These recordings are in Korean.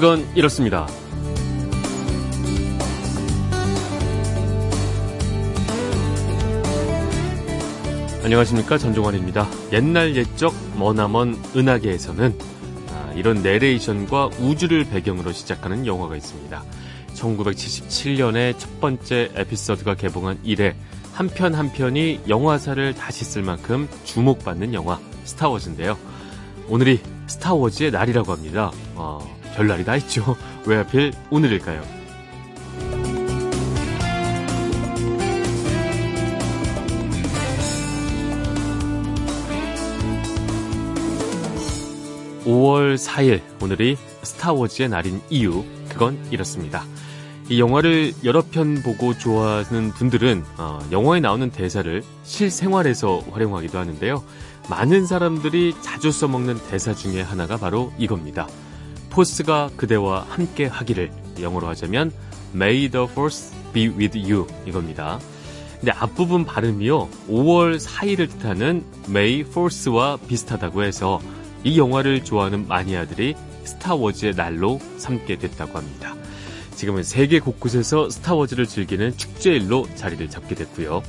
그건 이렇습니다. 안녕하십니까, 전종환입니다. 옛날 옛적 머나먼 은하계에서는 이런 내레이션과 우주를 배경으로 시작하는 영화가 있습니다. 1977년에 첫 번째 에피소드가 개봉한 이래 한 편 한 편이 영화사를 다시 쓸 만큼 주목받는 영화 스타워즈인데요. 오늘이 스타워즈의 날이라고 합니다. 별날이 다 있죠. 왜 하필 오늘일까요? (목소리) 5월 4일 오늘이 스타워즈의 날인 이유, 그건 이렇습니다. 이 영화를 여러 편 보고 좋아하는 분들은 영화에 나오는 대사를 실생활에서 활용하기도 하는데요. 많은 사람들이 자주 써먹는 대사 중에 하나가 바로 이겁니다. 포스가 그대와 함께 하기를, 영어로 하자면 May the Force be with you 이겁니다. 근데 앞부분 발음이요, 5월 4일을 뜻하는 May Force와 비슷하다고 해서 이 영화를 좋아하는 마니아들이 스타워즈의 날로 삼게 됐다고 합니다. 지금은 세계 곳곳에서 스타워즈를 즐기는 축제일로 자리를 잡게 됐고요.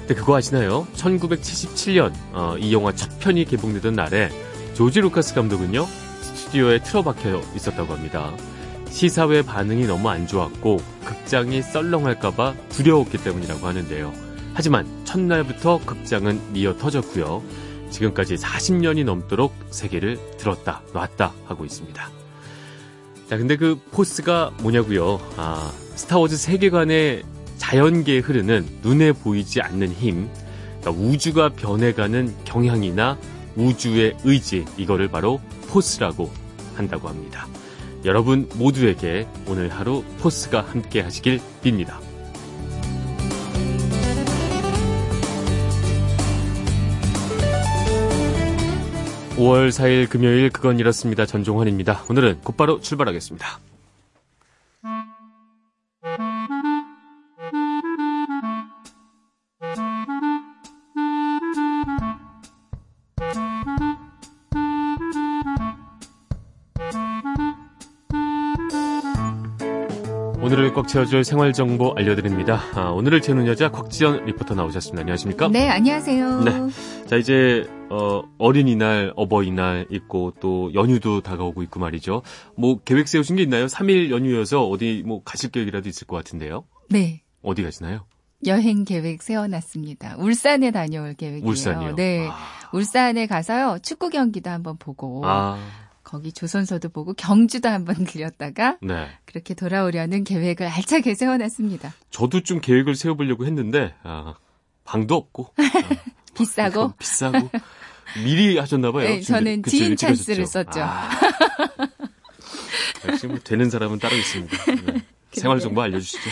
근데 그거 아시나요? 1977년 이 영화 첫 편이 개봉되던 날에 조지 루카스 감독은요, 스튜디오에 틀어박혀 있었다고 합니다. 시사회 반응이 너무 안 좋았고 극장이 썰렁할까봐 두려웠기 때문이라고 하는데요. 하지만 첫날부터 극장은 미어 터졌고요. 지금까지 40년이 넘도록 세계를 들었다 놨다 하고 있습니다. 자, 근데 그 포스가 뭐냐고요? 스타워즈 세계관의 자연계에 흐르는 눈에 보이지 않는 힘, 그러니까 우주가 변해가는 경향이나 우주의 의지, 이거를 바로 포스라고 한다고 합니다. 여러분 모두에게 오늘 하루 포스가 함께 하시길 빕니다. (목소리) 5월 4일 금요일, 그건 이렇습니다. 전종환입니다. 오늘은 곧바로 출발하겠습니다. 오늘을 꽉 채워줄 생활정보 알려드립니다. 오늘을 채우는 여자 곽지연 리포터 나오셨습니다. 안녕하십니까? 네, 안녕하세요. 네, 자 이제 어린이날, 어버이날 있고 또 연휴도 다가오고 있고 말이죠. 뭐 계획 세우신 게 있나요? 3일 연휴여서 어디 뭐 가실 계획이라도 있을 것 같은데요. 네. 어디 가시나요? 여행 계획 세워놨습니다. 울산에 다녀올 계획이에요. 울산이요? 네. 울산에 가서요, 축구 경기도 한번 보고. 거기 조선소도 보고 경주도 한번 들렸다가, 네, 그렇게 돌아오려는 계획을 알차게 세워놨습니다. 저도 좀 계획을 세워보려고 했는데 방도 없고 비싸고 미리 하셨나 봐요. 네, 저는 지인 찬스를 썼죠. 역시 뭐 되는 사람은 따로 있습니다. 네. 생활정보 알려주시죠.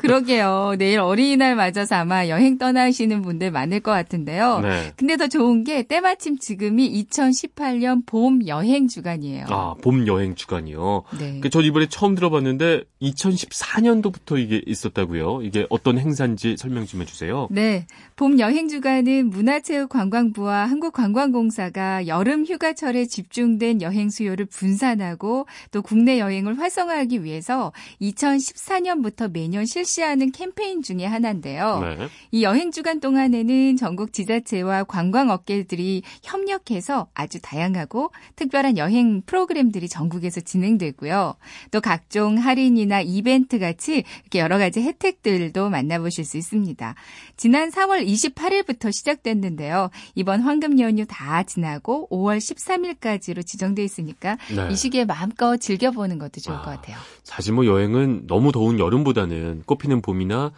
그러게요. 내일 어린이날 맞아서 아마 여행 떠나시는 분들 많을 것 같은데요. 네. 근데 더 좋은 게 때마침 지금이 2018년 봄 여행 주간이에요. 봄 여행 주간이요. 네. 전 이번에 처음 들어봤는데 2014년도부터 이게 있었다고요. 이게 어떤 행사인지 설명 좀 해주세요. 네. 봄 여행 주간은 문화체육관광부와 한국관광공사가 여름 휴가철에 집중된 여행 수요를 분산하고 또 국내 여행을 활성화하기 위해서 2014년부터 매년 실시하는 캠페인 중에 하나인데요. 네. 이 여행 주간 동안에는 전국 지자체와 관광업계들이 협력해서 아주 다양하고 특별한 여행 프로그램들이 전국에서 진행되고요. 또 각종 할인이나 이벤트 같이 이렇게 여러 가지 혜택들도 만나보실 수 있습니다. 지난 4월 28일부터 시작됐는데요. 이번 황금 연휴 다 지나고 5월 13일까지로 지정돼 있으니까, 네, 이 시기에 마음껏 즐겨보는 것도 좋을 것 같아요. 사실 뭐 여행은 너무 더운 여름보다는 꽃피는 봄이나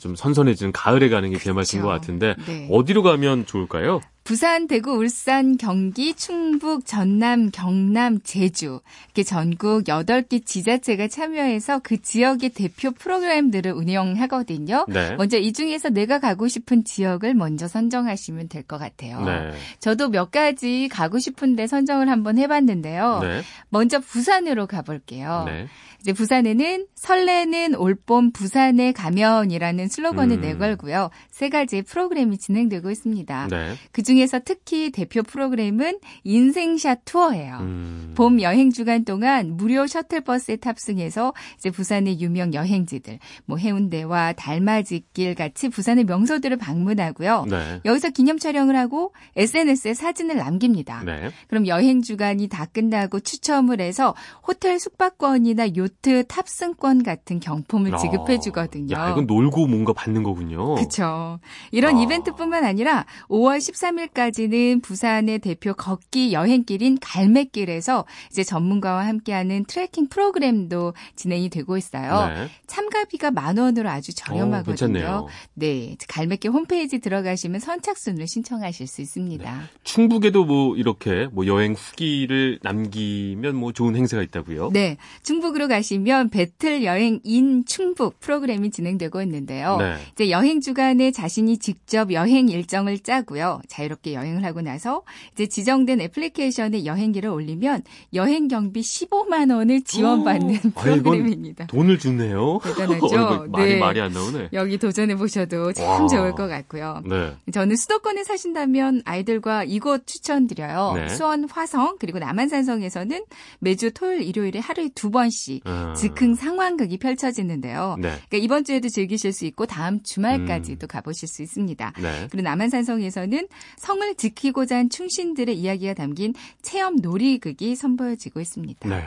좀 선선해지는 가을에 가는 게 제맛인 것 같은데, 네, 어디로 가면 좋을까요? 부산, 대구, 울산, 경기, 충북, 전남, 경남, 제주, 이렇게 전국 8개 지자체가 참여해서 그 지역의 대표 프로그램들을 운영하거든요. 네. 먼저 이 중에서 내가 가고 싶은 지역을 먼저 선정하시면 될 것 같아요. 네. 저도 몇 가지 가고 싶은데 선정을 한번 해봤는데요. 네. 먼저 부산으로 가볼게요. 네. 이제 부산에는 설레는 올봄 부산에 가면이라는 슬로건을 내걸고요. 세 가지의 프로그램이 진행되고 있습니다. 네. 그중에 중에서 특히 대표 프로그램은 인생샷 투어예요. 봄 여행 주간 동안 무료 셔틀버스에 탑승해서 이제 부산의 유명 여행지들, 뭐 해운대와 달맞이길 같이 부산의 명소들을 방문하고요. 네. 여기서 기념 촬영을 하고 SNS에 사진을 남깁니다. 네. 그럼 여행 주간이 다 끝나고 추첨을 해서 호텔 숙박권이나 요트 탑승권 같은 경품을 지급해 주거든요. 야, 이건 놀고 뭔가 받는 거군요. 그렇죠. 이런 이벤트뿐만 아니라 5월 13일까지는 부산의 대표 걷기 여행길인 갈매길에서 이제 전문가와 함께하는 트레킹 프로그램도 진행이 되고 있어요. 네. 참가비가 10,000원으로 아주 저렴하거든요. 괜찮네요. 네, 갈매길 홈페이지 들어가시면 선착순을 신청하실 수 있습니다. 네. 충북에도 뭐 이렇게 뭐 여행 후기를 남기면 뭐 좋은 행사가 있다고요? 네, 충북으로 가시면 배틀 여행 인 충북 프로그램이 진행되고 있는데요. 네. 이제 여행 주간에 자신이 직접 여행 일정을 짜고요. 자유롭게 여행을 하고 나서 이제 지정된 애플리케이션에 여행기를 올리면 여행 경비 15만 원을 지원받는 프로그램입니다. 돈을 주네요. 대단하죠. 말이 안 나오네. 여기 도전해 보셔도 참 좋을 것 같고요. 네. 저는 수도권에 사신다면 아이들과 이곳 추천드려요. 네. 수원 화성 그리고 남한산성에서는 매주 토요일 일요일에 하루에 2번씩 즉흥 상황극이 펼쳐지는데요. 네. 그러니까 이번 주에도 즐기실 수 있고 다음 주말까지도 가보실 수 있습니다. 네. 그리고 남한산성에서는 성을 지키고자 한 충신들의 이야기가 담긴 체험 놀이극이 선보여지고 있습니다. 네.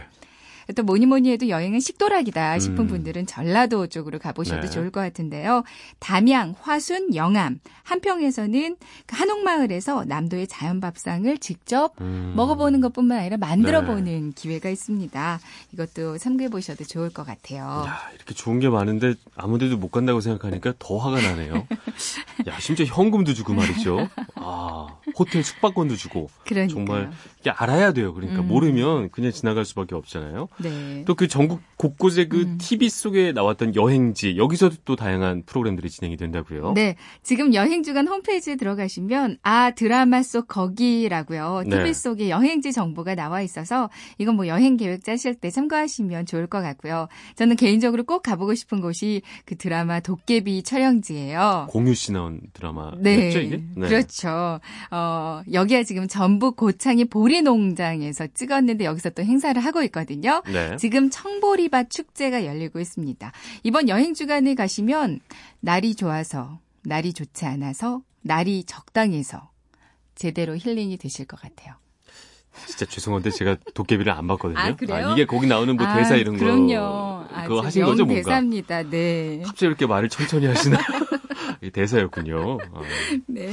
또 뭐니뭐니 해도 여행은 식도락이다 싶은 분들은 전라도 쪽으로 가보셔도 네. 좋을 것 같은데요. 담양, 화순, 영암, 한평에서는 한옥마을에서 남도의 자연밥상을 직접 먹어보는 것뿐만 아니라 만들어보는 네. 기회가 있습니다. 이것도 참고해보셔도 좋을 것 같아요. 야, 이렇게 좋은 게 많은데 아무 데도 못 간다고 생각하니까 더 화가 나네요. 야, 심지어 현금도 주고 말이죠. 아, 호텔 숙박권도 주고. 그러니까요. 정말 이게 알아야 돼요. 그러니까 모르면 그냥 지나갈 수밖에 없잖아요. 네. 또 그 전국 곳곳에 그 TV 속에 나왔던 여행지 여기서도 또 다양한 프로그램들이 진행이 된다고요. 네. 지금 여행주간 홈페이지에 들어가시면 아 드라마 속 거기라고요. TV 네. 속에 여행지 정보가 나와 있어서 이건 뭐 여행 계획 짜실 때 참고하시면 좋을 것 같고요. 저는 개인적으로 꼭 가보고 싶은 곳이 그 드라마 도깨비 촬영지예요. 공유 씨 나온 드라마였죠 네. 이게? 네. 그렇죠. 여기가 지금 전북 고창의 보리농장에서 찍었는데 여기서 또 행사를 하고 있거든요. 네. 지금 청보리밭 축제가 열리고 있습니다. 이번 여행 주간에 가시면 날이 좋아서, 날이 좋지 않아서, 날이 적당해서 제대로 힐링이 되실 것 같아요. 진짜 죄송한데 제가 도깨비를 안 봤거든요. 아, 그래요? 아, 이게 거기 나오는 뭐 대사 이런 거. 그럼요. 그거 하신 거죠, 뭔가. 대사입니다. 네. 갑자기 이렇게 말을 천천히 하시나? 대사였군요. 아. 네.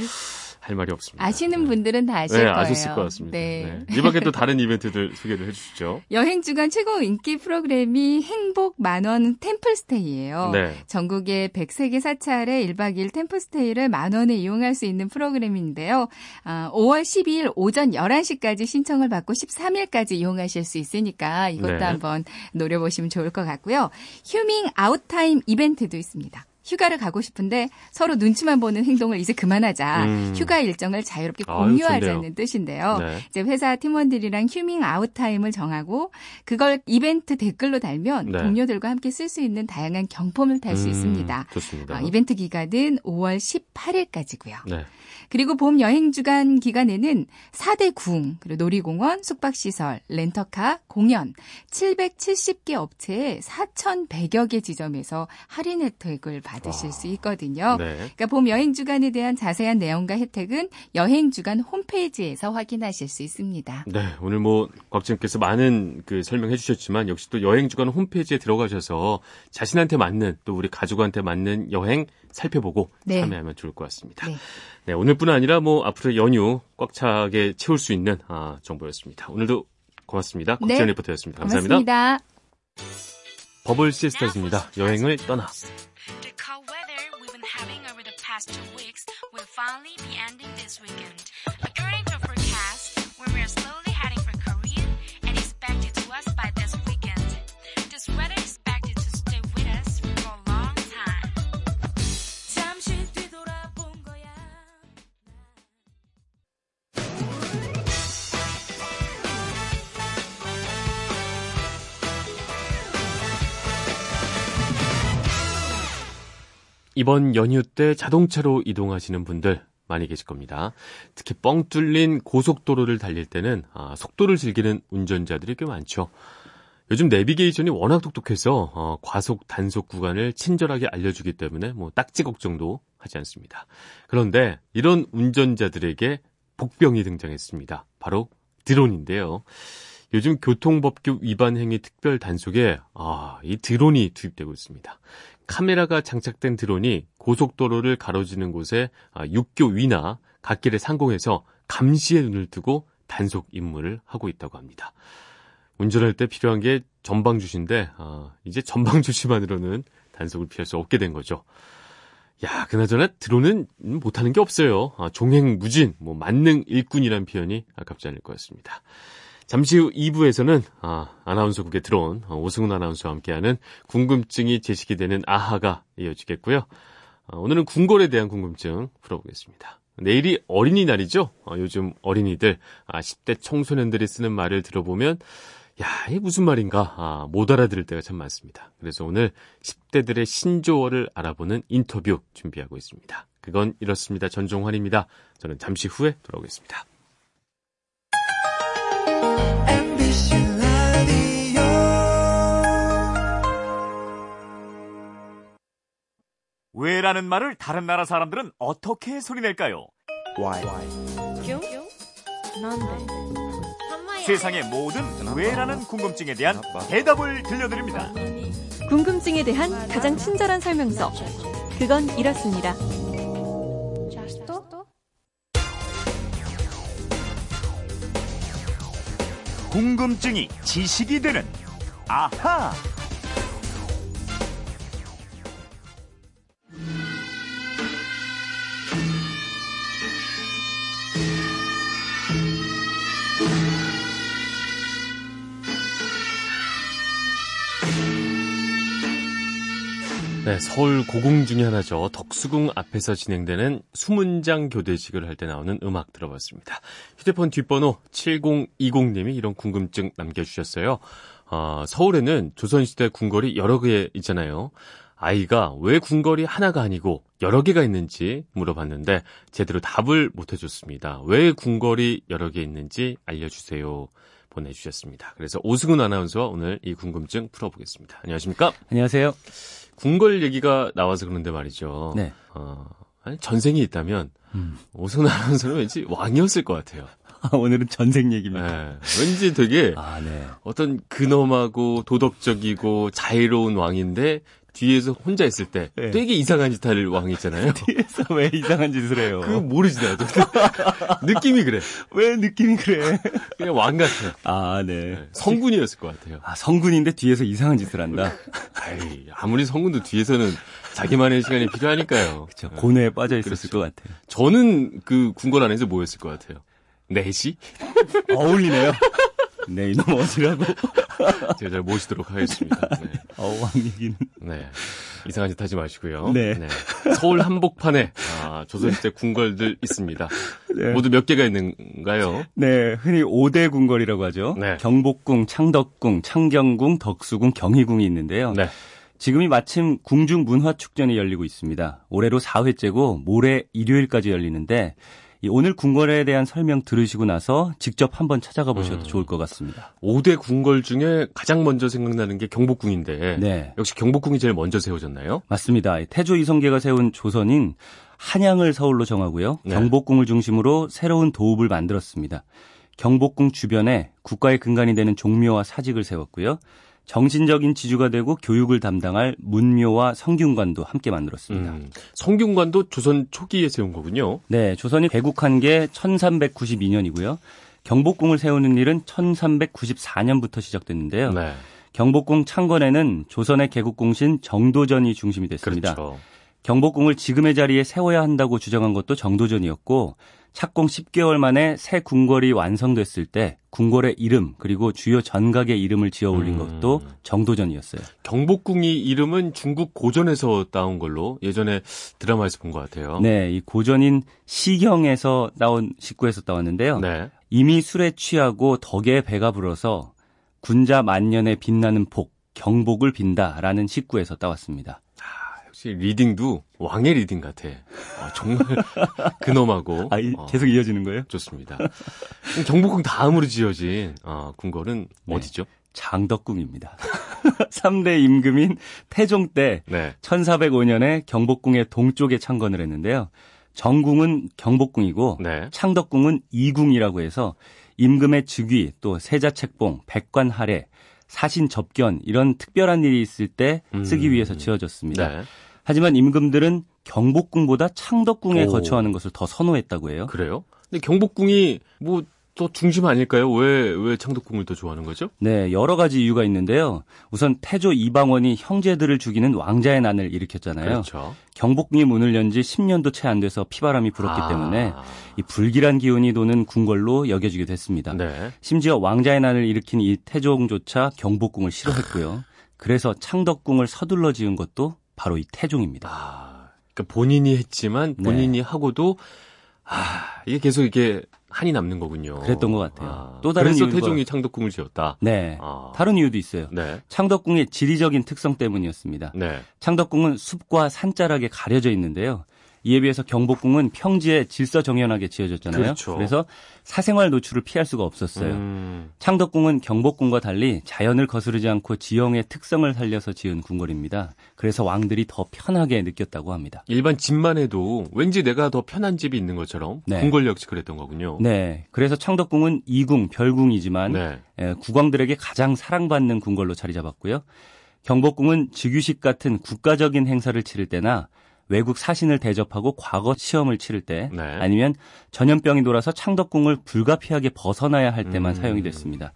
할 말이 없습니다. 아시는 분들은 다 아실 거예요. 아셨을 것 같습니다. 네. 네. 이 밖에 또 다른 이벤트들 소개를 해주시죠. 여행주간 최고 인기 프로그램이 행복 만원 템플스테이예요. 네. 전국의 103개 사찰에 1박 2일 템플스테이를 10,000원에 이용할 수 있는 프로그램인데요. 5월 12일 오전 11시까지 신청을 받고 13일까지 이용하실 수 있으니까 이것도 네. 한번 노려보시면 좋을 것 같고요. 휴밍 아웃타임 이벤트도 있습니다. 휴가를 가고 싶은데 서로 눈치만 보는 행동을 이제 그만하자. 휴가 일정을 자유롭게 공유하자는 뜻인데요. 네. 이제 회사 팀원들이랑 휴밍 아웃타임을 정하고 그걸 이벤트 댓글로 달면 네. 동료들과 함께 쓸 수 있는 다양한 경품을 탈 수 있습니다. 좋습니다. 이벤트 기간은 5월 18일까지고요. 네. 그리고 봄 여행 주간 기간에는 4대 궁, 그리고 놀이공원, 숙박시설, 렌터카, 공연, 770개 업체에 4,100여 개 지점에서 할인 혜택을 받으실 수 있거든요. 네. 그러니까 봄 여행 주간에 대한 자세한 내용과 혜택은 여행 주간 홈페이지에서 확인하실 수 있습니다. 네, 오늘 뭐 곽지연께서 많은 그 설명해 주셨지만 역시 또 여행 주간 홈페이지에 들어가셔서 자신한테 맞는 또 우리 가족한테 맞는 여행 살펴보고 네. 참여하면 좋을 것 같습니다. 네, 네 오늘 뿐 아니라 뭐 앞으로 연휴 꽉 차게 채울 수 있는 정보였습니다. 오늘도 고맙습니다. 곽지연 네. 리포터였습니다. 감사합니다. 고맙습니다. 버블 시스터즈입니다. 여행을 떠나. The cold weather we've been having over the past 2 weeks will finally be ending this weekend. According to forecast, when we are slowly heading for Korea and expected to us by this weekend. This weather is expected to stay with us for a long time. 잠시 뒤돌아본 거야. 이번 연휴 때 자동차로 이동하시는 분들 많이 계실 겁니다. 특히 뻥 뚫린 고속도로를 달릴 때는 속도를 즐기는 운전자들이 꽤 많죠. 요즘 내비게이션이 워낙 똑똑해서 과속, 단속 구간을 친절하게 알려주기 때문에 뭐 딱지 걱정도 하지 않습니다. 그런데 이런 운전자들에게 복병이 등장했습니다. 바로 드론인데요. 요즘 교통법규 위반 행위 특별 단속에 이 드론이 투입되고 있습니다. 카메라가 장착된 드론이 고속도로를 가로지르는 곳에 육교 위나 갓길에 상공해서 감시의 눈을 뜨고 단속 임무를 하고 있다고 합니다. 운전할 때 필요한 게 전방주시인데 이제 전방주시만으로는 단속을 피할 수 없게 된 거죠. 야, 그나저나 드론은 못하는 게 없어요. 종횡무진, 뭐 만능 일꾼이란 표현이 아깝지 않을 것 같습니다. 잠시 후 2부에서는 아나운서국의 드론, 오승훈 아나운서와 함께하는 궁금증이 제시가 되는 아하가 이어지겠고요. 오늘은 궁궐에 대한 궁금증 풀어보겠습니다. 내일이 어린이날이죠. 요즘 어린이들, 10대 청소년들이 쓰는 말을 들어보면 야, 이게 무슨 말인가 못 알아들을 때가 참 많습니다. 그래서 오늘 10대들의 신조어를 알아보는 인터뷰 준비하고 있습니다. 그건 이렇습니다. 전종환입니다. 저는 잠시 후에 돌아오겠습니다. 왜라는 말을 다른 나라 사람들은 어떻게 소리낼까요? Why? Q? None. 세상의 모든 왜라는 궁금증에 대한 대답을 들려드립니다. 궁금증에 대한 가장 친절한 설명서. 그건 이렇습니다. 궁금증이 지식이 되는 아하. 네, 서울 고궁 중에 하나죠. 덕수궁 앞에서 진행되는 수문장 교대식을 할 때 나오는 음악 들어봤습니다. 휴대폰 뒷번호 7020님이 이런 궁금증 남겨주셨어요. 서울에는 조선시대 궁궐이 여러 개 있잖아요. 아이가 왜 궁궐이 하나가 아니고 여러 개가 있는지 물어봤는데 제대로 답을 못해줬습니다. 왜 궁궐이 여러 개 있는지 알려주세요. 보내주셨습니다. 그래서 오승훈 아나운서와 오늘 이 궁금증 풀어보겠습니다. 안녕하십니까? 안녕하세요. 궁궐 얘기가 나와서 그런데 말이죠. 네. 전생이 있다면 오승훈 아나운서는 왠지 왕이었을 것 같아요. 오늘은 전생 얘기입니다. 네, 왠지 되게 네. 어떤 근엄하고 도덕적이고 자애로운 왕인데 뒤에서 혼자 있을 때 네. 되게 이상한 짓 할 왕 있잖아요. 뒤에서 왜 이상한 짓을 해요? 그거 모르지 나도. 느낌이 그래. 왜 느낌이 그래? 그냥 왕 같아요. 네. 네. 성군이었을 것 같아요. 성군인데 뒤에서 이상한 짓을 한다? 아이, 아무리 성군도 뒤에서는 자기만의 시간이 필요하니까요. 그렇죠. 고뇌에 빠져 있었을 것 같아요. 저는 그 궁궐 안에서 뭐였을 것 같아요? 4시? 어울리네요. 네, 이놈 어지라고. 제가 잘 모시도록 하겠습니다. 네. 왕 얘기는. 네. 이상한 짓 하지 마시고요. 네. 네. 서울 한복판에, 조선시대 네. 궁궐들 있습니다. 네. 모두 몇 개가 있는가요? 네. 흔히 5대 궁궐이라고 하죠. 네. 경복궁, 창덕궁, 창경궁, 덕수궁, 경희궁이 있는데요. 네. 지금이 마침 궁중문화축전이 열리고 있습니다. 올해로 4회째고, 모레 일요일까지 열리는데, 오늘 궁궐에 대한 설명 들으시고 나서 직접 한번 찾아가 보셔도 좋을 것 같습니다. 5대 궁궐 중에 가장 먼저 생각나는 게 경복궁인데 네. 역시 경복궁이 제일 먼저 세워졌나요? 맞습니다. 태조 이성계가 세운 조선인 한양을 서울로 정하고요. 네. 경복궁을 중심으로 새로운 도읍을 만들었습니다. 경복궁 주변에 국가의 근간이 되는 종묘와 사직을 세웠고요. 정신적인 지주가 되고 교육을 담당할 문묘와 성균관도 함께 만들었습니다. 성균관도 조선 초기에 세운 거군요. 네, 조선이 개국한 게 1392년이고요. 경복궁을 세우는 일은 1394년부터 시작됐는데요. 네. 경복궁 창건에는 조선의 개국공신 정도전이 중심이 됐습니다. 그렇죠. 경복궁을 지금의 자리에 세워야 한다고 주장한 것도 정도전이었고 착공 10개월 만에 새 궁궐이 완성됐을 때 궁궐의 이름 그리고 주요 전각의 이름을 지어 올린 것도 정도전이었어요. 경복궁이 이름은 중국 고전에서 따온 걸로 예전에 드라마에서 본 것 같아요. 네, 이 고전인 시경에서 따온 식구에서 따왔는데요. 네. 이미 술에 취하고 덕에 배가 불어서 군자 만년에 빛나는 복, 경복을 빈다라는 식구에서 따왔습니다. 역시 리딩도 왕의 리딩 같아. 정말 근엄하고. 아, 계속 이어지는 거예요? 좋습니다. 경복궁 다음으로 지어진 궁궐은 네. 어디죠? 장덕궁입니다. 3대 임금인 태종 때 네. 1405년에 경복궁의 동쪽에 창건을 했는데요. 정궁은 경복궁이고 네. 창덕궁은 이궁이라고 해서 임금의 즉위, 또 세자책봉, 백관하례, 사신접견 이런 특별한 일이 있을 때 쓰기 위해서 지어졌습니다. 네. 하지만 임금들은 경복궁보다 창덕궁에 거처하는 것을 더 선호했다고 해요. 그래요? 근데 경복궁이 뭐 더 중심 아닐까요? 왜 창덕궁을 더 좋아하는 거죠? 네, 여러 가지 이유가 있는데요. 우선 태조 이방원이 형제들을 죽이는 왕자의 난을 일으켰잖아요. 그렇죠. 경복궁이 문을 연 지 10년도 채 안 돼서 피바람이 불었기 때문에 이 불길한 기운이 도는 궁궐로 여겨지기도 했습니다. 네. 심지어 왕자의 난을 일으킨 이 태종조차 경복궁을 싫어했고요. 그래서 창덕궁을 서둘러 지은 것도 바로 이 태종입니다. 그러니까 본인이 했지만 본인이 네. 하고도 이게 계속 이게 한이 남는 거군요. 그랬던 것 같아요. 또 다른 그래서 태종이 창덕궁을 지었다. 네, 다른 이유도 있어요. 네. 창덕궁의 지리적인 특성 때문이었습니다. 네. 창덕궁은 숲과 산자락에 가려져 있는데요. 이에 비해서 경복궁은 평지에 질서정연하게 지어졌잖아요. 그렇죠. 그래서 사생활 노출을 피할 수가 없었어요. 창덕궁은 경복궁과 달리 자연을 거스르지 않고 지형의 특성을 살려서 지은 궁궐입니다. 그래서 왕들이 더 편하게 느꼈다고 합니다. 일반 집만 해도 왠지 내가 더 편한 집이 있는 것처럼 네. 궁궐 역시 그랬던 거군요. 네. 그래서 창덕궁은 이궁, 별궁이지만 네. 국왕들에게 가장 사랑받는 궁궐로 자리 잡았고요. 경복궁은 즉위식 같은 국가적인 행사를 치를 때나 외국 사신을 대접하고 과거 시험을 치를 때 네. 아니면 전염병이 돌아서 창덕궁을 불가피하게 벗어나야 할 때만 사용이 됐습니다.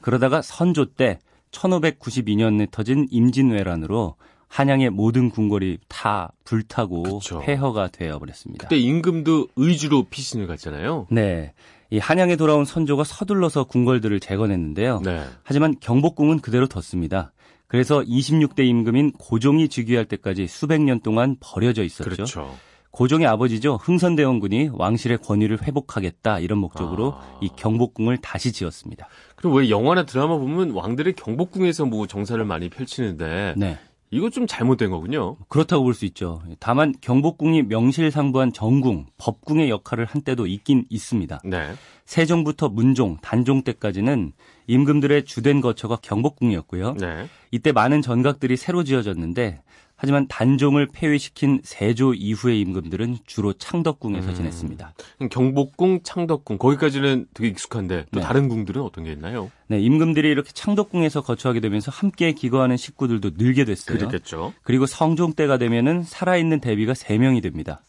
그러다가 선조 때 1592년에 터진 임진왜란으로 한양의 모든 궁궐이 다 불타고 그쵸. 폐허가 되어버렸습니다. 그때 임금도 의주로 피신을 갔잖아요. 네. 이 한양에 돌아온 선조가 서둘러서 궁궐들을 재건했는데요. 네. 하지만 경복궁은 그대로 뒀습니다. 그래서 26대 임금인 고종이 즉위할 때까지 수백 년 동안 버려져 있었죠. 그렇죠. 고종의 아버지죠. 흥선대원군이 왕실의 권위를 회복하겠다 이런 목적으로 이 경복궁을 다시 지었습니다. 그럼 왜 영화나 드라마 보면 왕들의 경복궁에서 뭐 정사를 많이 펼치는데 네. 이거 좀 잘못된 거군요. 그렇다고 볼 수 있죠. 다만 경복궁이 명실상부한 정궁, 법궁의 역할을 한때도 있긴 있습니다. 네. 세종부터 문종, 단종 때까지는 임금들의 주된 거처가 경복궁이었고요. 네. 이때 많은 전각들이 새로 지어졌는데 하지만 단종을 폐위시킨 세조 이후의 임금들은 주로 창덕궁에서 지냈습니다. 경복궁, 창덕궁 거기까지는 되게 익숙한데 또 네. 다른 궁들은 어떤 게 있나요? 네, 임금들이 이렇게 창덕궁에서 거처하게 되면서 함께 기거하는 식구들도 늘게 됐어요. 그렇겠죠. 그리고 성종 때가 되면은 살아있는 대비가 3명이 됩니다.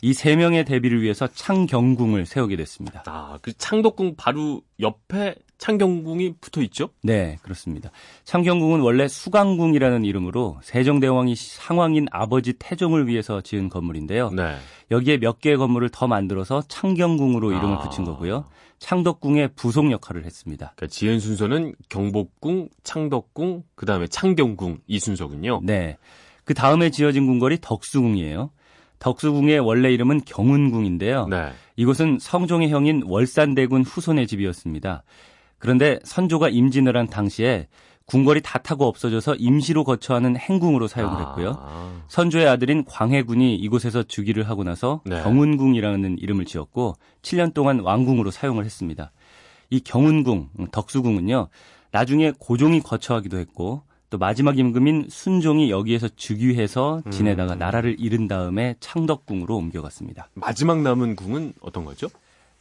이 3명의 대비를 위해서 창경궁을 세우게 됐습니다. 그 창덕궁 바로 옆에 창경궁이 붙어 있죠? 네, 그렇습니다. 창경궁은 원래 수강궁이라는 이름으로 세종대왕이 상왕인 아버지 태종을 위해서 지은 건물인데요. 네. 여기에 몇 개의 건물을 더 만들어서 창경궁으로 이름을 붙인 거고요. 창덕궁의 부속 역할을 했습니다. 그러니까 지은 순서는 경복궁, 창덕궁, 그다음에 창경궁 이 순서군요. 네, 그 다음에 지어진 궁궐이 덕수궁이에요. 덕수궁의 원래 이름은 경운궁인데요. 네. 이곳은 성종의 형인 월산대군 후손의 집이었습니다. 그런데 선조가 임진을 한 당시에 궁궐이 다 타고 없어져서 임시로 거처하는 행궁으로 사용을 했고요. 선조의 아들인 광해군이 이곳에서 즉위를 하고 나서 네. 경운궁이라는 이름을 지었고 7년 동안 왕궁으로 사용을 했습니다. 이 경운궁, 덕수궁은요. 나중에 고종이 거처하기도 했고 또 마지막 임금인 순종이 여기에서 즉위해서 지내다가 나라를 잃은 다음에 창덕궁으로 옮겨갔습니다. 마지막 남은 궁은 어떤 거죠?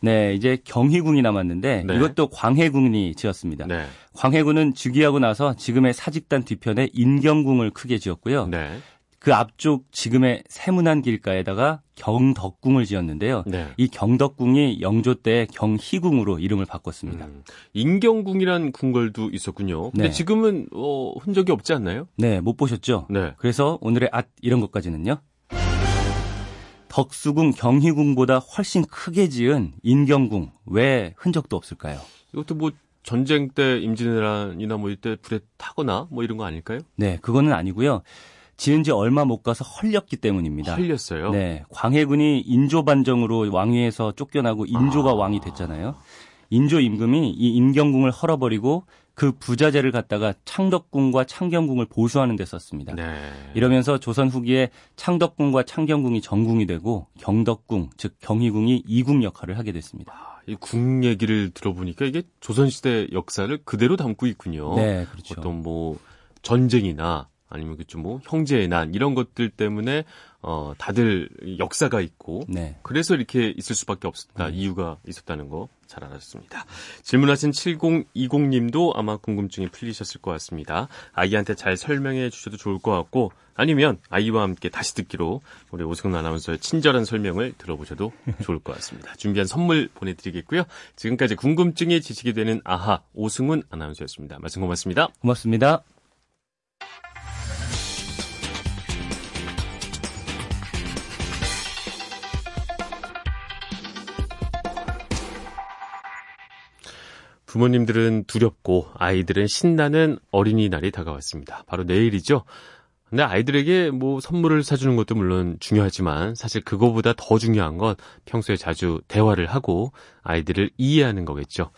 네, 이제 경희궁이 남았는데 네. 이것도 광해군이 지었습니다. 네. 광해군은 즉위하고 나서 지금의 사직단 뒤편에 인경궁을 크게 지었고요. 네. 그 앞쪽 지금의 세문안 길가에다가 경덕궁을 지었는데요. 네. 이 경덕궁이 영조 때 경희궁으로 이름을 바꿨습니다. 인경궁이란 궁궐도 있었군요. 근데 네. 지금은 흔적이 없지 않나요? 네, 못 보셨죠? 네. 그래서 오늘의 앗 이런 것까지는요. 덕수궁, 경희궁보다 훨씬 크게 지은 인경궁, 왜 흔적도 없을까요? 이것도 뭐 전쟁 때 임진왜란이나 뭐 이때 불에 타거나 뭐 이런 거 아닐까요? 네, 그거는 아니고요. 지은 지 얼마 못 가서 헐렸기 때문입니다. 헐렸어요? 네, 광해군이 인조반정으로 왕위에서 쫓겨나고 인조가 왕이 됐잖아요. 인조 임금이 이 인경궁을 헐어버리고 그 부자재를 갖다가 창덕궁과 창경궁을 보수하는 데 썼습니다. 네. 이러면서 조선 후기에 창덕궁과 창경궁이 전궁이 되고 경덕궁, 즉 경희궁이 이궁 역할을 하게 됐습니다. 아, 이 궁 얘기를 들어보니까 이게 조선시대 역사를 그대로 담고 있군요. 네, 그렇죠. 어떤 뭐 전쟁이나 아니면 그쪽 뭐 형제의 난 이런 것들 때문에 다들 역사가 있고 네. 그래서 이렇게 있을 수밖에 없었다. 이유가 있었다는 거 잘 알았습니다. 질문하신 7020님도 아마 궁금증이 풀리셨을 것 같습니다. 아이한테 잘 설명해 주셔도 좋을 것 같고 아니면 아이와 함께 다시 듣기로 우리 오승훈 아나운서의 친절한 설명을 들어보셔도 좋을 것 같습니다. 준비한 선물 보내드리겠고요. 지금까지 궁금증이 지식이 되는 아하 오승훈 아나운서였습니다. 말씀 고맙습니다. 고맙습니다. 부모님들은 두렵고 아이들은 신나는 어린이날이 다가왔습니다. 바로 내일이죠. 근데 아이들에게 뭐 선물을 사주는 것도 물론 중요하지만 사실 그거보다 더 중요한 건 평소에 자주 대화를 하고 아이들을 이해하는 거겠죠.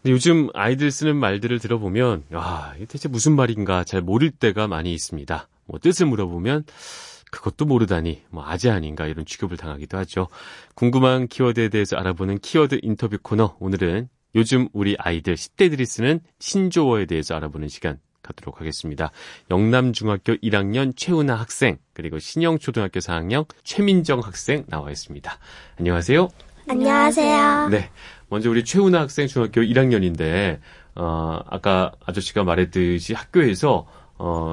근데 요즘 아이들 쓰는 말들을 들어보면 아, 이게 대체 무슨 말인가 잘 모를 때가 많이 있습니다. 뭐 뜻을 물어보면 그것도 모르다니 뭐 아재 아닌가 이런 취급을 당하기도 하죠. 궁금한 키워드에 대해서 알아보는 키워드 인터뷰 코너 오늘은 요즘 우리 아이들 10대들이 쓰는 신조어에 대해서 알아보는 시간 갖도록 하겠습니다. 영남중학교 1학년 최우나 학생 그리고 신영초등학교 4학년 최민정 학생 나와 있습니다. 안녕하세요. 안녕하세요. 네, 먼저 우리 최우나 학생 중학교 1학년인데 아까 아저씨가 말했듯이 학교에서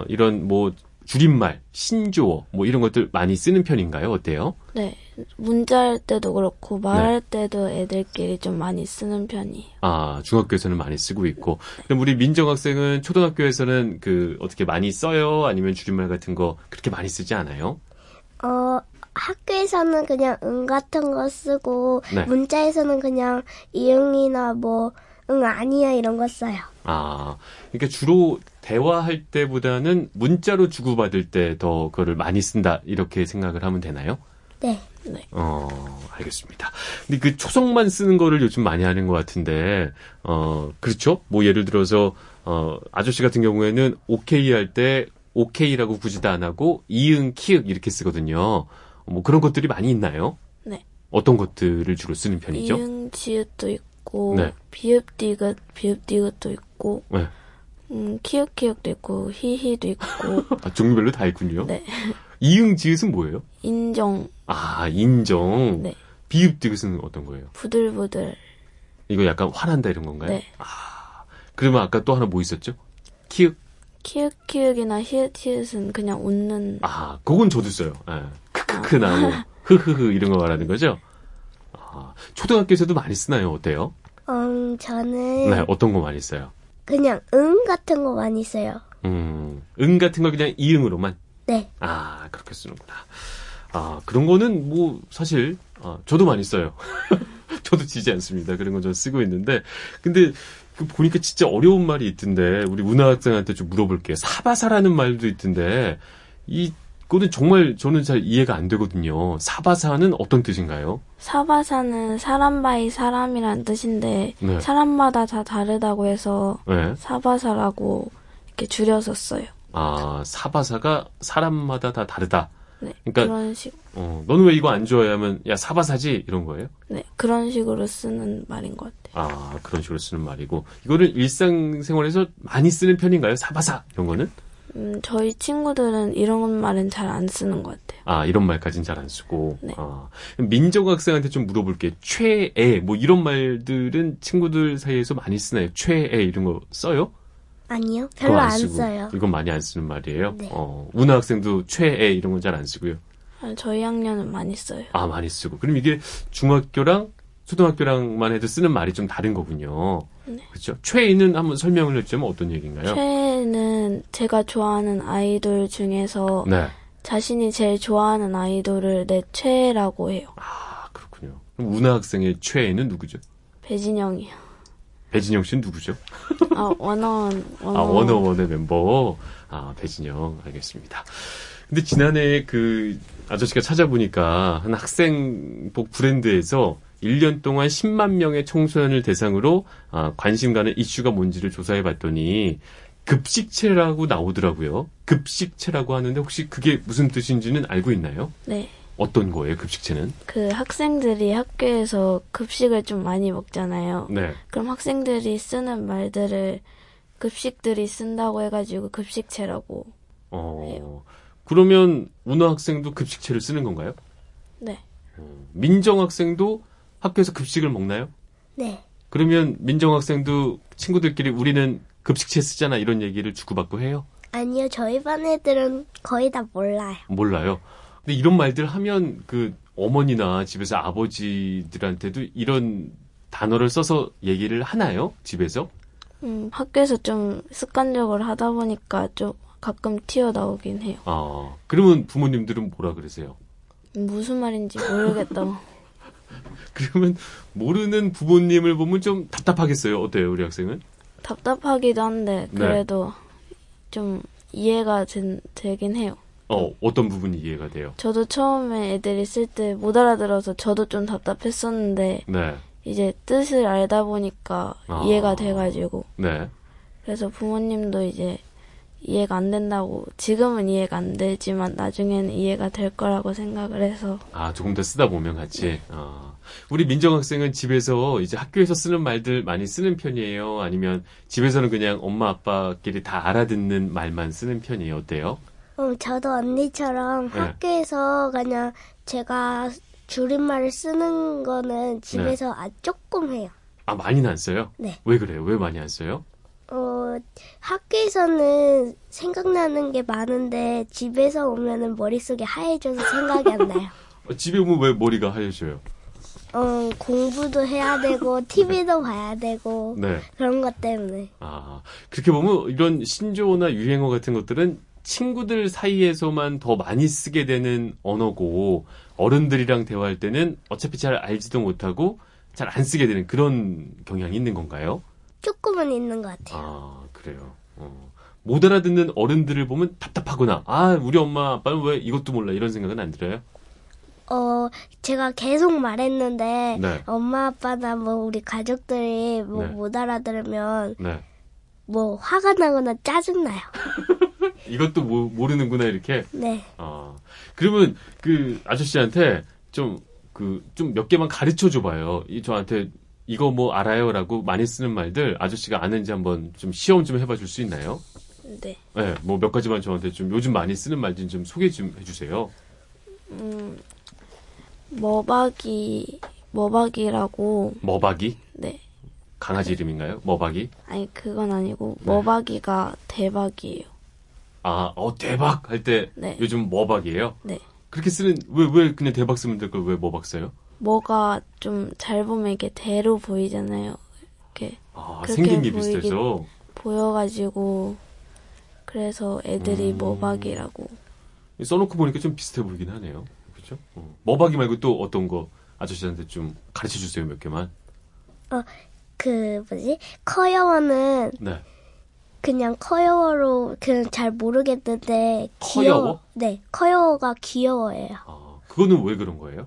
이런 뭐 줄임말, 신조어 뭐 이런 것들 많이 쓰는 편인가요? 어때요? 네. 문자할 때도 그렇고 말할 네. 때도 애들끼리 좀 많이 쓰는 편이에요. 아, 중학교에서는 많이 쓰고 있고. 네. 그럼 우리 민정 학생은 초등학교에서는 그 어떻게 많이 써요? 아니면 줄임말 같은 거 그렇게 많이 쓰지 않아요? 학교에서는 그냥 응 같은 거 쓰고 네. 문자에서는 그냥 이응이나 뭐 응, 아니야 이런 거 써요. 아, 그러니까 주로 대화할 때보다는 문자로 주고받을 때 더 그거를 많이 쓴다 이렇게 생각을 하면 되나요? 네. 네. 알겠습니다. 근데 그 초성만 쓰는 거를 요즘 많이 하는 것 같은데, 그렇죠? 뭐 예를 들어서 아저씨 같은 경우에는 오케이 할 때 오케이라고 굳이도 안 하고 이응, 키읔 이렇게 쓰거든요. 뭐 그런 것들이 많이 있나요? 네. 어떤 것들을 주로 쓰는 편이죠? 이응, 지읒도 있고. 네. 비읍디귿도 있고, 네. 키읔키읔도 있고, 히히도 있고. 아, 종류별로 다 있군요. 네. 이응지읒은 뭐예요? 인정. 아, 인정. 네. 비읍디귿은 어떤 거예요? 부들부들. 이거 약간 화난다 이런 건가요? 네. 아, 그러면 아까 또 하나 뭐 있었죠? 키읔? 키읔키읔이나 히읗히읗은 그냥 웃는. 아, 그건 저도 써요. 네. 크크크나 뭐, 흐흐흐 이런 거 말하는 거죠? 초등학교에서도 많이 쓰나요? 어때요? 저는 네, 어떤 거 많이 써요? 그냥 응 같은 거 많이 써요. 응 같은 거 그냥 이응으로만? 네. 아, 그렇게 쓰는구나. 아, 그런 거는 뭐 사실 저도 많이 써요. 저도 지지 않습니다. 그런 건 저 쓰고 있는데 근데 보니까 진짜 어려운 말이 있던데 우리 문화학생한테 좀 물어볼게요. 사바사라는 말도 있던데 이거는 정말 저는 잘 이해가 안 되거든요. 사바사는 어떤 뜻인가요? 사바사는 사람 바이 사람이란 뜻인데 네. 사람마다 다 다르다고 해서 네. 사바사라고 이렇게 줄여서 써요. 아, 사바사가 사람마다 다 다르다. 네, 그러니까 그런 식. 너는 왜 이거 안 좋아해? 하면 야 사바사지 이런 거예요? 네, 그런 식으로 쓰는 말인 것 같아요. 아, 그런 식으로 쓰는 말이고 이거를 일상생활에서 많이 쓰는 편인가요? 사바사 이런 거는? 저희 친구들은 이런 말은 잘 안 쓰는 것 같아요. 아, 이런 말까지는 잘 안 쓰고. 네. 아, 민정 학생한테 좀 물어볼게요. 최애, 뭐 이런 말들은 친구들 사이에서 많이 쓰나요? 최애 이런 거 써요? 아니요. 별로 안 써요. 이건 많이 안 쓰는 말이에요? 네. 우나 학생도 최애 이런 건 잘 안 쓰고요? 아, 저희 학년은 많이 써요. 아, 많이 쓰고. 그럼 이게 중학교랑 초등학교랑만 해도 쓰는 말이 좀 다른 거군요. 네. 그렇죠. 최애는 한번 설명을 해주면 어떤 얘기인가요? 최애는 제가 좋아하는 아이돌 중에서 네. 자신이 제일 좋아하는 아이돌을 내 최애라고 해요. 아, 그렇군요. 그럼 우나 학생의 최애는 누구죠? 배진영이요. 배진영 씨는 누구죠? 아, 원어원. 아, 원어원의 멤버. 아, 배진영. 알겠습니다. 근데 지난해 그 아저씨가 찾아보니까 한 학생복 브랜드에서 1년 동안 10만 명의 청소년을 대상으로 관심 가는 이슈가 뭔지를 조사해봤더니 급식체라고 나오더라고요. 급식체라고 하는데 혹시 그게 무슨 뜻인지는 알고 있나요? 네. 어떤 거예요, 급식체는? 그 학생들이 학교에서 급식을 좀 많이 먹잖아요. 네. 그럼 학생들이 쓰는 말들을 급식들이 쓴다고 해가지고 급식체라고 해요. 그러면 우나 학생도 급식체를 쓰는 건가요? 네. 민정 학생도 학교에서 급식을 먹나요? 네. 그러면 민정 학생도 친구들끼리 우리는 급식체 쓰잖아 이런 얘기를 주고받고 해요? 아니요. 저희 반 애들은 거의 다 몰라요. 몰라요? 근데 이런 말들 하면 그 어머니나 집에서 아버지들한테도 이런 단어를 써서 얘기를 하나요? 집에서? 학교에서 좀 습관적으로 하다 보니까 좀 가끔 튀어나오긴 해요. 아, 그러면 부모님들은 뭐라 그러세요? 무슨 말인지 모르겠다고. 그러면 모르는 부모님을 보면 좀 답답하겠어요? 어때요, 우리 학생은? 답답하기도 한데 그래도 네. 좀 이해가 되긴 해요. 어떤 부분이 이해가 돼요? 저도 처음에 애들이 쓸 때 못 알아들어서 저도 좀 답답했었는데 네. 이제 뜻을 알다 보니까 이해가 돼가지고 네. 그래서 부모님도 이제 이해가 안 된다고 지금은 이해가 안 되지만 나중에는 이해가 될 거라고 생각을 해서 조금 더 쓰다 보면 같이 네. 우리 민정 학생은 집에서 이제 학교에서 쓰는 말들 많이 쓰는 편이에요? 아니면 집에서는 그냥 엄마 아빠끼리 다 알아듣는 말만 쓰는 편이에요? 어때요? 저도 언니처럼 네. 학교에서 그냥 제가 줄임말을 쓰는 거는 집에서 네. 조금 해요. 많이는 안 써요? 네. 왜 그래요? 왜 많이 안 써요? 학교에서는 생각나는 게 많은데 집에서 오면은 머릿속이 하얘져서 생각이 안 나요. 집에 오면 왜 머리가 하얘져요? 공부도 해야 되고 TV도 봐야 되고 네. 그런 것 때문에. 그렇게 보면 이런 신조어나 유행어 같은 것들은 친구들 사이에서만 더 많이 쓰게 되는 언어고 어른들이랑 대화할 때는 어차피 잘 알지도 못하고 잘 안 쓰게 되는 그런 경향이 있는 건가요? 조금은 있는 것 같아요. 그래요. 못 알아듣는 어른들을 보면 답답하구나. 우리 엄마 아빠는 왜 이것도 몰라 이런 생각은 안 들어요? 제가 계속 말했는데 네. 엄마 아빠나 우리 가족들이 네. 못 알아들으면 네. 화가 나거나 짜증나요. 이것도 모르는구나 이렇게. 네. 그러면 그 아저씨한테 좀 몇 개만 가르쳐 줘봐요. 저한테 이거 알아요라고 많이 쓰는 말들 아저씨가 아는지 한번 좀 시험 좀 해봐 줄 수 있나요? 네. 네, 몇 가지만 저한테 좀 요즘 많이 쓰는 말 좀 소개 좀 해주세요. 머박이라고. 머박이? 네. 강아지 이름인가요? 머박이? 아니 그건 아니고 머박이가 네. 대박이에요. 대박 할 때 네. 요즘 머박이에요? 네. 그렇게 쓰는 왜 그냥 대박 쓰면 될 걸 왜 머박 써요? 뭐가 좀 잘 보면 이게 대로 보이잖아요. 이렇게 생긴 게 비슷해서 보여가지고 그래서 애들이 머박이라고. 써놓고 보니까 좀 비슷해 보이긴 하네요. 그렇죠? 머박이 말고 또 어떤 거 아저씨한테 좀 가르쳐 주세요 몇 개만. 커요어는 네. 그냥 커요어로 그냥 잘 모르겠는데 커요어? 네, 커요어가 귀여워예요. 그거는 왜 그런 거예요?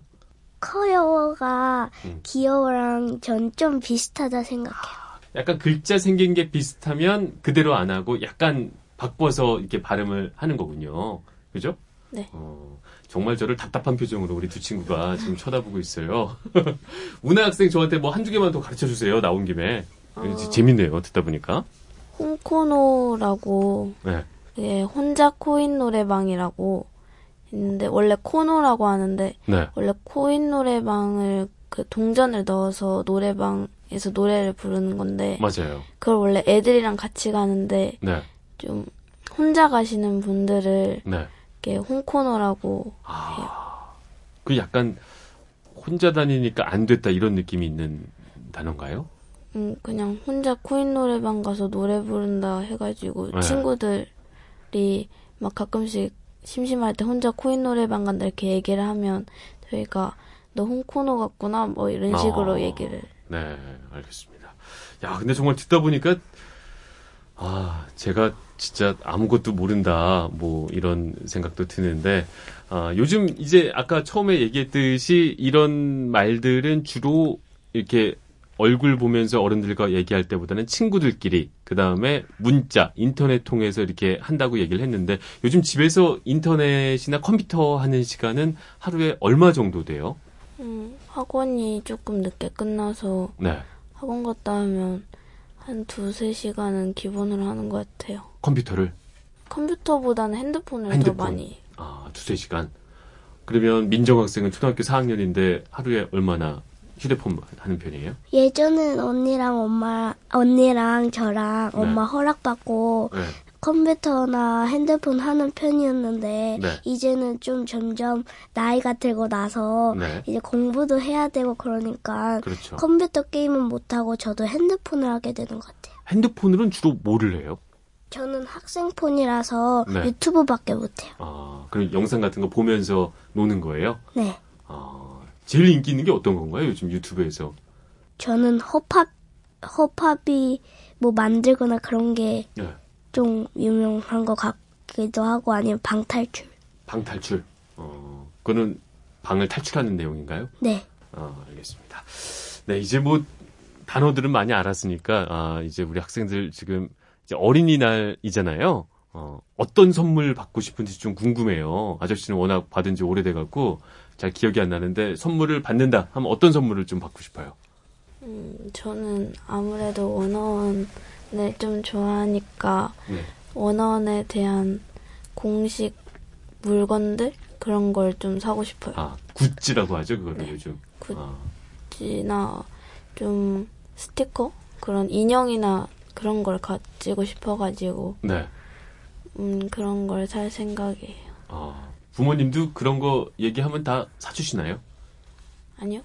커요어가 귀여워랑 전 좀 비슷하다 생각해요. 약간 글자 생긴 게 비슷하면 그대로 안 하고 약간 바꿔서 이렇게 발음을 하는 거군요. 그죠? 네. 정말 저를 답답한 표정으로 우리 두 친구가 지금 쳐다보고 있어요. 우나 학생 저한테 한두 개만 더 가르쳐주세요. 나온 김에. 재밌네요. 듣다 보니까. 홍코노라고 네. 예, 혼자 코인 노래방이라고 있는데 원래 코노라고 하는데 네. 원래 코인 노래방을 그 동전을 넣어서 노래방에서 노래를 부르는 건데 맞아요. 그걸 원래 애들이랑 같이 가는데 네. 좀 혼자 가시는 분들을 네. 이렇게 홍코노라고 해요. 그 약간 혼자 다니니까 안 됐다 이런 느낌이 있는 단어인가요? 그냥 혼자 코인 노래방 가서 노래 부른다 해가지고 네. 친구들이 막 가끔씩 심심할 때 혼자 코인 노래방 간다 이렇게 얘기를 하면 저희가 너 홍코노 같구나 이런 식으로 얘기를. 네, 알겠습니다. 야, 근데 정말 듣다 보니까 아, 제가 진짜 아무것도 모른다, 뭐 이런 생각도 드는데, 아, 요즘 이제 아까 처음에 얘기했듯이 이런 말들은 주로 이렇게 얼굴 보면서 어른들과 얘기할 때보다는 친구들끼리, 그 다음에 문자, 인터넷 통해서 이렇게 한다고 얘기를 했는데, 요즘 집에서 인터넷이나 컴퓨터 하는 시간은 하루에 얼마 정도 돼요? 학원이 조금 늦게 끝나서, 네. 학원 갔다 하면 한 2-3시간은 기본으로 하는 것 같아요. 컴퓨터를? 컴퓨터보다는 핸드폰을 더 많이. 아, 2-3시간. 그러면 민정 학생은 초등학교 4학년인데 하루에 얼마나 휴대폰 하는 편이에요? 예전엔 언니랑 저랑 네. 엄마 허락받고 네. 컴퓨터나 핸드폰 하는 편이었는데 네. 이제는 좀 점점 나이가 들고 나서 네. 이제 공부도 해야 되고 그러니까 그렇죠. 컴퓨터 게임은 못하고 저도 핸드폰을 하게 되는 것 같아요. 핸드폰으로는 주로 뭐를 해요? 저는 학생폰이라서 네. 유튜브밖에 못해요. 아, 그럼 영상 같은 거 보면서 노는 거예요? 네. 아. 제일 인기 있는 게 어떤 건가요? 요즘 유튜브에서. 저는 허팝이 뭐 만들거나 그런 게 좀 네. 유명한 것 같기도 하고 아니면 방탈출. 방탈출. 그거는 방을 탈출하는 내용인가요? 네. 알겠습니다. 네, 이제 뭐 단어들은 많이 알았으니까 아, 이제 우리 학생들 지금 이제 어린이날이잖아요. 어떤 선물 받고 싶은지 좀 궁금해요. 아저씨는 워낙 받은 지 오래돼갖고 잘 기억이 안 나는데 선물을 받는다 하면 어떤 선물을 좀 받고 싶어요? 저는 아무래도 원어원을 좀 좋아하니까 네. 원어원에 대한 공식 물건들 그런 걸 좀 사고 싶어요. 아, 굿즈라고 하죠 그거는 네. 요즘. 굿즈나 좀 스티커 그런 인형이나 그런 걸 가지고 싶어가지고. 네. 그런 걸 살 생각이에요. 아, 부모님도 그런 거 얘기하면 다 사주시나요? 아니요.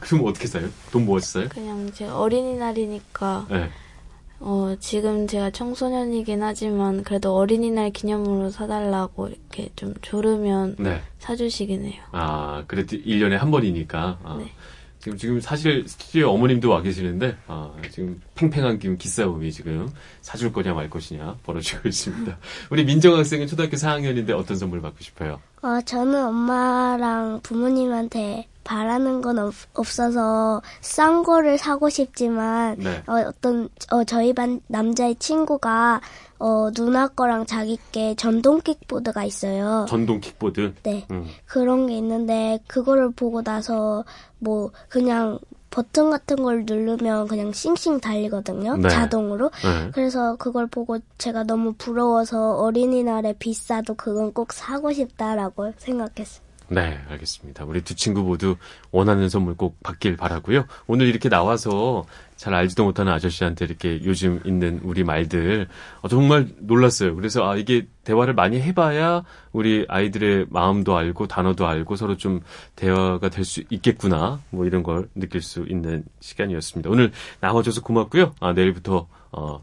그럼 어떻게 사요? 돈 모아서 사요? 그냥 제가 어린이날이니까 네. 지금 제가 청소년이긴 하지만 그래도 어린이날 기념으로 사달라고 이렇게 좀 조르면 네. 사주시긴 해요. 아, 그래도 1년에 한 번이니까. 아. 네. 지금 사실 스튜디오에 어머님도 와 계시는데 아, 지금 팽팽한 기싸움이 지금 사줄 거냐 말 것이냐 벌어지고 있습니다. 우리 민정 학생은 초등학교 4학년인데 어떤 선물 받고 싶어요? 저는 엄마랑 부모님한테 바라는 건 없어서 싼 거를 사고 싶지만 네. 저희 반 남자의 친구가 누나 거랑 자기 게 전동 킥보드가 있어요. 전동 킥보드? 네. 그런 게 있는데 그거를 보고 나서 뭐 그냥 버튼 같은 걸 누르면 그냥 싱싱 달리거든요. 네. 자동으로. 네. 그래서 그걸 보고 제가 너무 부러워서 어린이날에 비싸도 그건 꼭 사고 싶다라고 생각했어요. 네, 알겠습니다. 우리 두 친구 모두 원하는 선물 꼭 받길 바라고요. 오늘 이렇게 나와서 잘 알지도 못하는 아저씨한테 이렇게 요즘 있는 우리 말들 정말 놀랐어요. 그래서 아, 이게 대화를 많이 해봐야 우리 아이들의 마음도 알고 단어도 알고 서로 좀 대화가 될 수 있겠구나 뭐 이런 걸 느낄 수 있는 시간이었습니다. 오늘 나와줘서 고맙고요. 아, 내일부터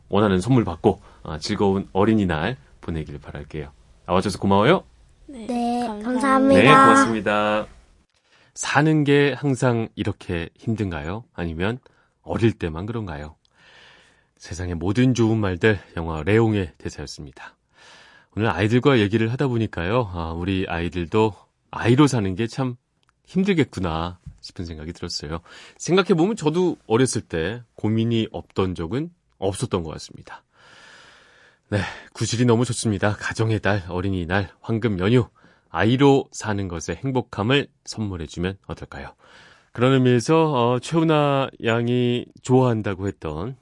원하는 선물 받고 즐거운 어린이날 보내길 바랄게요. 나와줘서 고마워요. 네, 감사합니다. 네, 고맙습니다. 사는 게 항상 이렇게 힘든가요? 아니면 어릴 때만 그런가요? 세상의 모든 좋은 말들, 영화 레옹의 대사였습니다. 오늘 아이들과 얘기를 하다 보니까요. 아, 우리 아이들도 아이로 사는 게 참 힘들겠구나 싶은 생각이 들었어요. 생각해보면 저도 어렸을 때 고민이 없던 적은 없었던 것 같습니다. 네, 구실이 너무 좋습니다. 가정의 달, 어린이날, 황금 연휴, 아이로 사는 것의 행복함을 선물해주면 어떨까요? 그런 의미에서 최우나 양이 좋아한다고 했던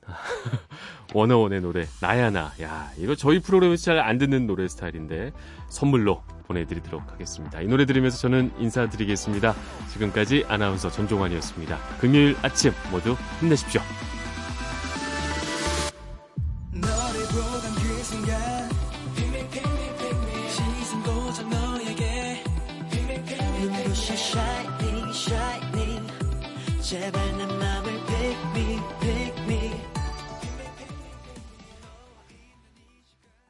워너원의 노래 나야나, 야, 이거 저희 프로그램에서 잘 안 듣는 노래 스타일인데 선물로 보내드리도록 하겠습니다. 이 노래 들으면서 저는 인사드리겠습니다. 지금까지 아나운서 전종환이었습니다. 금요일 아침 모두 힘내십시오. 제발 내 맘을 pick me, pick me.